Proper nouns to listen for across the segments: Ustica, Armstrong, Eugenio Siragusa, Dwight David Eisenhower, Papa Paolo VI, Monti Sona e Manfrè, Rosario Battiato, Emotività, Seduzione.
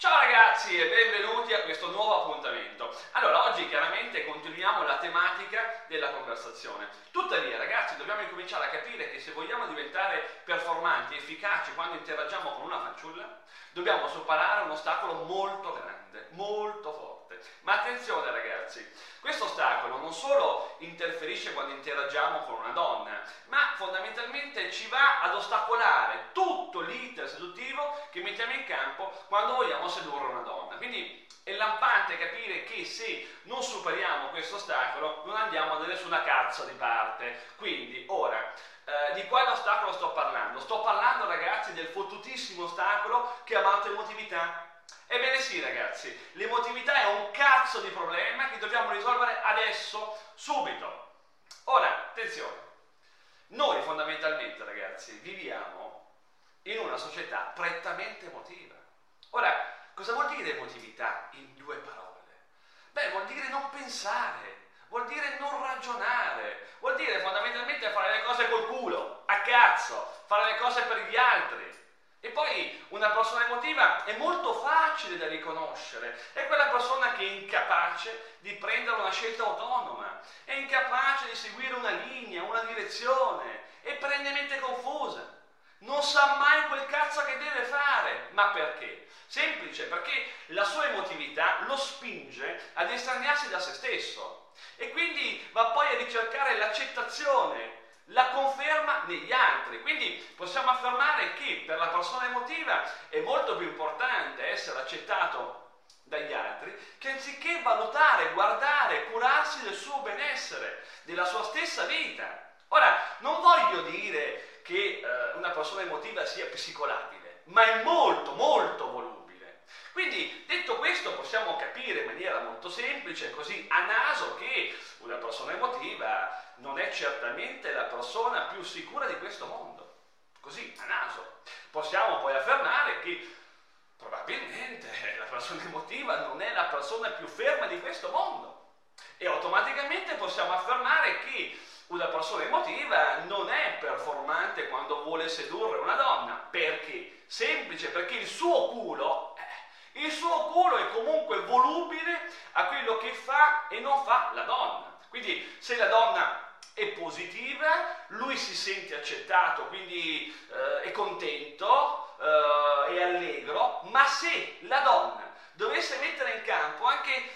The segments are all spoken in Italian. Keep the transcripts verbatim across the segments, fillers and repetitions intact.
Ciao ragazzi e benvenuti a questo nuovo appuntamento. Allora, oggi chiaramente continuiamo la tematica della conversazione. Tuttavia ragazzi, dobbiamo incominciare a capire che se vogliamo diventare performanti, efficaci quando interagiamo con una fanciulla, dobbiamo superare un ostacolo molto grande, molto forte. Ma attenzione ragazzi, questo ostacolo non solo interferisce quando interagiamo con una donna, ma fondamentalmente ci va ad ostacolare tutto l'iter seduttivo che mettiamo in campo quando vogliamo sedurre una donna. Quindi è lampante capire che se non superiamo questo ostacolo non andiamo a nessuna cazzo di parte. Quindi ora, eh, di quale ostacolo sto parlando? Sto parlando ragazzi del fottutissimo ostacolo chiamato emotività. Ebbene sì ragazzi, l'emotività è un cazzo di problema che dobbiamo risolvere adesso, subito. Ora, attenzione, noi fondamentalmente ragazzi viviamo in una società prettamente emotiva. Ora, cosa vuol dire emotività in due parole? Beh, vuol dire non pensare, vuol dire non ragionare, vuol dire fondamentalmente fare le cose col culo, a cazzo, fare le cose per gli altri. E poi una persona emotiva è molto facile da riconoscere, è quella persona che è incapace di prendere una scelta autonoma, è incapace di seguire una linea, una direzione, è perennemente confusa, non sa mai quel cazzo che deve fare. Ma perché? Semplice, perché la sua emotività lo spinge ad estraniarsi da se stesso e quindi va poi a ricercare l'accettazione, la conferma negli altri. Quindi possiamo affermare che per la persona emotiva è molto più importante essere accettato dagli altri che anziché valutare, guardare, curarsi del suo benessere, della sua stessa vita. Ora, non voglio dire che eh, una persona emotiva sia psicolabile, ma è molto, molto volubile. Quindi, detto questo, possiamo capire in maniera molto semplice, così a naso, che una persona emotiva non è certamente la persona più sicura di questo mondo. Così, a naso. Possiamo poi affermare che probabilmente la persona emotiva non è la persona più ferma di questo mondo. E automaticamente possiamo affermare che una persona emotiva non è performante quando vuole sedurre una donna. Perché? Semplice, perché il suo culo... Il suo culo è comunque volubile a quello che fa e non fa la donna. Quindi se la donna è positiva, lui si sente accettato, quindi eh, è contento, eh, è allegro, ma se la donna dovesse mettere in campo anche eh,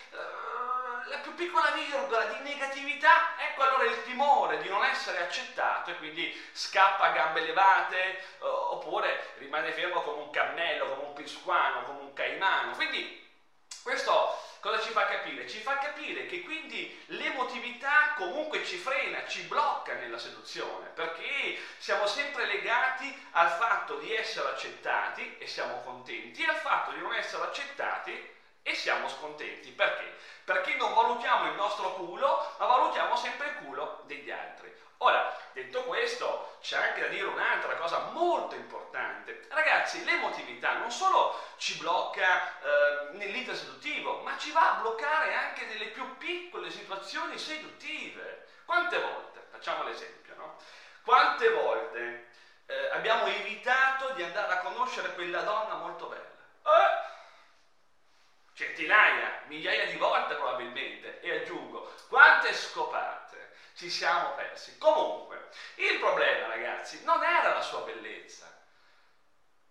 la più piccola virgola di negatività, ecco allora il timore di non essere accettato e quindi scappa a gambe levate eh, oppure rimane fermo come un cammello, come un pisquano, come un caimano. Quindi questo cosa ci fa capire? Ci fa capire che quindi l'emotività comunque ci frena, ci blocca nella seduzione, perché siamo sempre legati al fatto di essere accettati e siamo contenti e al fatto di non essere accettati e siamo scontenti. Perché? Perché non valutiamo il nostro culo, ma valutiamo sempre il culo degli altri. Ora, detto questo, c'è anche da dire un'altra cosa molto importante. Ragazzi, l'emotività non solo ci blocca eh, nell'iter seduttivo, ma ci va a bloccare anche nelle più piccole situazioni seduttive. Quante volte, facciamo l'esempio, no? Quante volte eh, abbiamo evitato di andare a conoscere quella donna molto bella? Eh? Centinaia, migliaia di volte probabilmente, e aggiungo, quante scopate ci siamo persi. Comunque, il problema ragazzi non era la sua bellezza,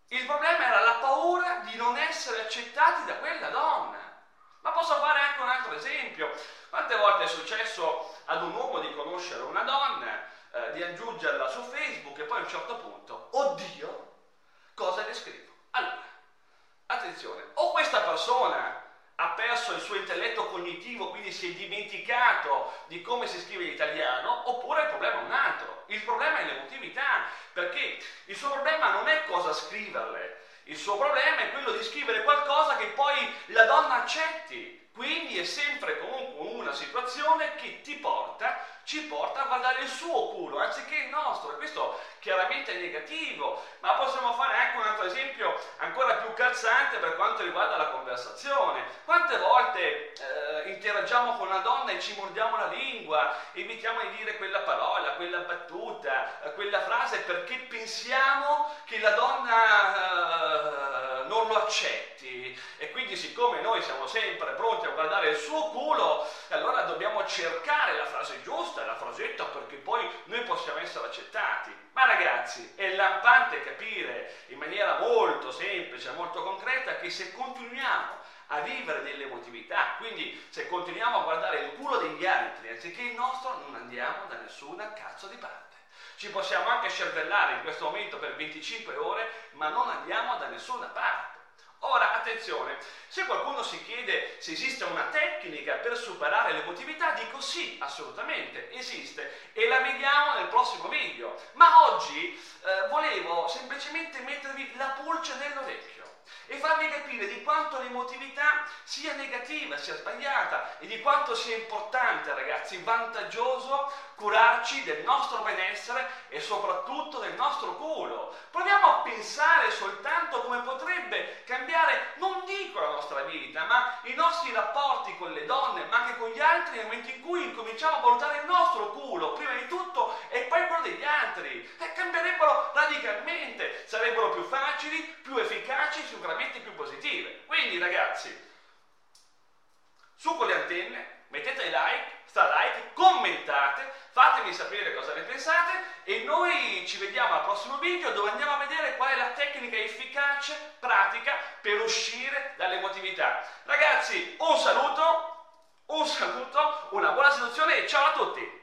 il problema era la paura di non essere accettati da quella donna. Ma posso fare anche un altro esempio. Quante volte è successo ad un uomo di conoscere una donna, eh, di aggiungerla su Facebook e poi a un certo punto, oddio, cosa le scrivo? Allora, attenzione, o questa persona ha perso il suo intelletto cognitivo, quindi si è dimenticato di come si scrive l'italiano, oppure il problema è un altro. Il problema è l'emotività, perché il suo problema non è cosa scriverle, il suo problema è quello di scrivere qualcosa che poi la donna accetti. Quindi è sempre comunque una situazione che ti porta, ci porta a guardare il suo culo anziché il nostro, e questo chiaramente è negativo. Ma possiamo fare anche un altro esempio ancora più calzante per quanto riguarda la conversazione. Quante volte eh, interagiamo con una donna e ci mordiamo la lingua, evitiamo di dire quella parola, quella battuta, quella frase, perché pensiamo che la donna eh, non lo accetti e quindi siccome noi siamo sempre pronti a guardare il suo culo, allora dobbiamo cercare la frase giusta, la frasetta, perché poi noi possiamo essere accettati. Ma ragazzi, è lampante capire in maniera molto semplice, molto concreta, che se continuiamo a vivere dell'emotività, quindi se continuiamo a guardare il culo degli altri anziché il nostro, non andiamo da nessuna cazzo di parte. Ci possiamo anche scervellare in questo momento per venticinque ore, ma non andiamo da nessuna parte. Ora, attenzione, se qualcuno si chiede se esiste una tecnica per superare l'emotività, dico sì, assolutamente, esiste, e la vediamo nel prossimo video. Ma oggi eh, volevo semplicemente mettervi la pulce nell'orecchio e farvi capire di quanto l'emotività sia negativa, sia sbagliata, e di quanto sia importante, ragazzi, vantaggioso curarci del nostro benessere e soprattutto del nostro culo. Proviamo a pensare soltanto come potrebbe cambiare, non dico la nostra vita, ma i nostri rapporti con le donne, ma anche con gli altri, nel momento in cui incominciamo a valutare il nostro culo, prima di tutto, e poi quello degli altri. E cambierebbero radicalmente, sarebbero più facili, più efficaci, sicuramente più positive. Quindi ragazzi, su con le antenne, mettete like, sta like, commentate, fatemi sapere cosa ne pensate e noi ci vediamo al prossimo video, dove andiamo a vedere qual è la tecnica efficace, pratica, per uscire dall'emotività. Ragazzi, un saluto, un saluto, una buona seduzione e ciao a tutti!